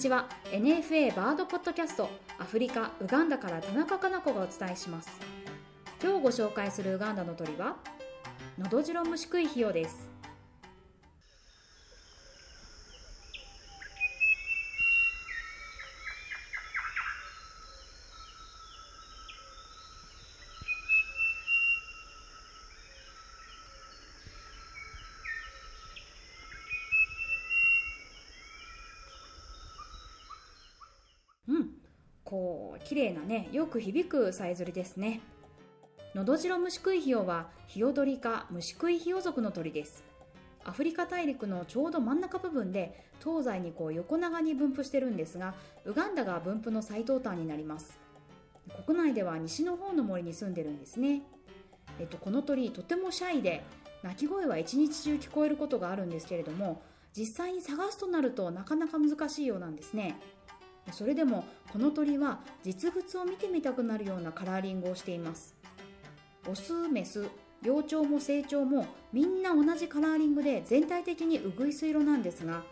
ちは。 NFA バードポッドキャスト、アフリカ・ウガンダから田中香奈子がお伝えします。今日ご紹介するウガンダの鳥はノドジロムシクイヒヨです。綺麗なね、よく響くさえずりですね。ノドジロムシクイヒヨはヒヨドリ科ムシクイヒヨ属の鳥です。アフリカ大陸のちょうど真ん中部分で東西に横長に分布してるんですが、ウガンダが分布の最東端になります。国内では西の方の森に住んでるんですね。この鳥とてもシャイで、鳴き声は一日中聞こえることがあるんですけれども、実際に探すとなるとなかなか難しいようなんですね。それでもこの鳥は実物を見てみたくなるようなカラーリングをしています。オス、メス、幼鳥も成鳥もみんな同じカラーリングで、全体的にうぐいす色なんですが、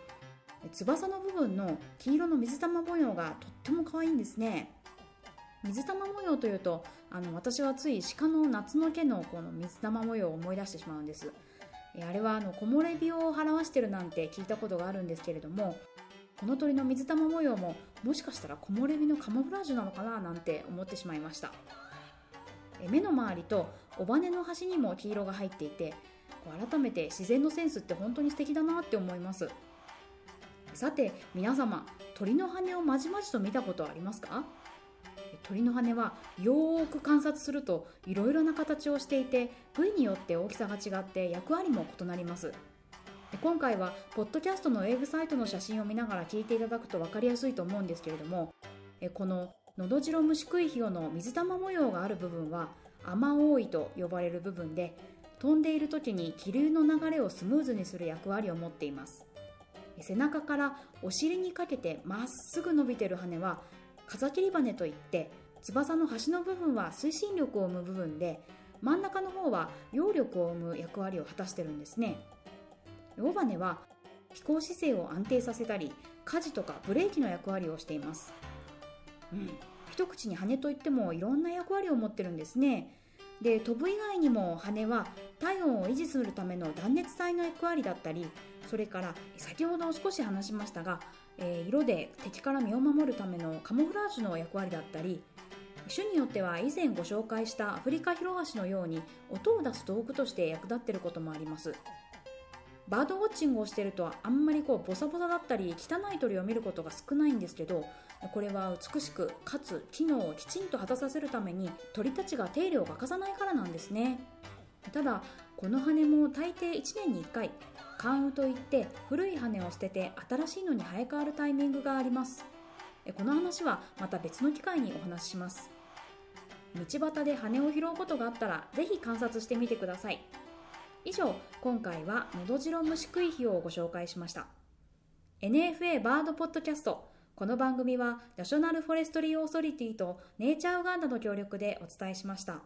翼の部分の黄色の水玉模様がとっても可愛いんですね。水玉模様というと、私はつい鹿の夏の毛のこの水玉模様を思い出してしまうんです。あれは木漏れ日を表してるなんて聞いたことがあるんですけれども、この鳥の水玉模様ももしかしたら木漏れ日のカモフラージュなのかななんて思ってしまいました。目の周りと尾羽の端にも黄色が入っていて、改めて自然のセンスって本当に素敵だなって思います。さて皆様、鳥の羽をまじまじと見たことはありますか？鳥の羽はよーく観察するといろいろな形をしていて、部位によって大きさが違って役割も異なります。今回はポッドキャストのウェブサイトの写真を見ながら聞いていただくと分かりやすいと思うんですけれども、このノドジロムシクイヒヨの水玉模様がある部分はアマオイと呼ばれる部分で、飛んでいる時に気流の流れをスムーズにする役割を持っています。背中からお尻にかけてまっすぐ伸びている羽は風切り羽といって、翼の端の部分は推進力を生む部分で、真ん中の方は揚力を生む役割を果たしてるんですね。尾羽は飛行姿勢を安定させたり、舵とかブレーキの役割をしています。一口に羽といってもいろんな役割を持ってるんですね。で、飛ぶ以外にも羽は体温を維持するための断熱材の役割だったり、それから先ほど少し話しましたが、色で敵から身を守るためのカモフラージュの役割だったり、種によっては以前ご紹介したアフリカヒロハシのように音を出す道具として役立っていることもあります。バードウォッチングをしているとあんまりボサボサだったり汚い鳥を見ることが少ないんですけど、これは美しくかつ機能をきちんと果たさせるために鳥たちが手入れを欠かさないからなんですね。ただこの羽も大抵1年に1回、換羽といって古い羽を捨てて新しいのに生え変わるタイミングがあります。この話はまた別の機会にお話しします。道端で羽を拾うことがあったらぜひ観察してみてください。以上、今回はノドジロムシクイヒヨをご紹介しました。 NFA バードポッドキャスト、この番組はナショナルフォレストリーオーソリティとネイチャーウガンダの協力でお伝えしました。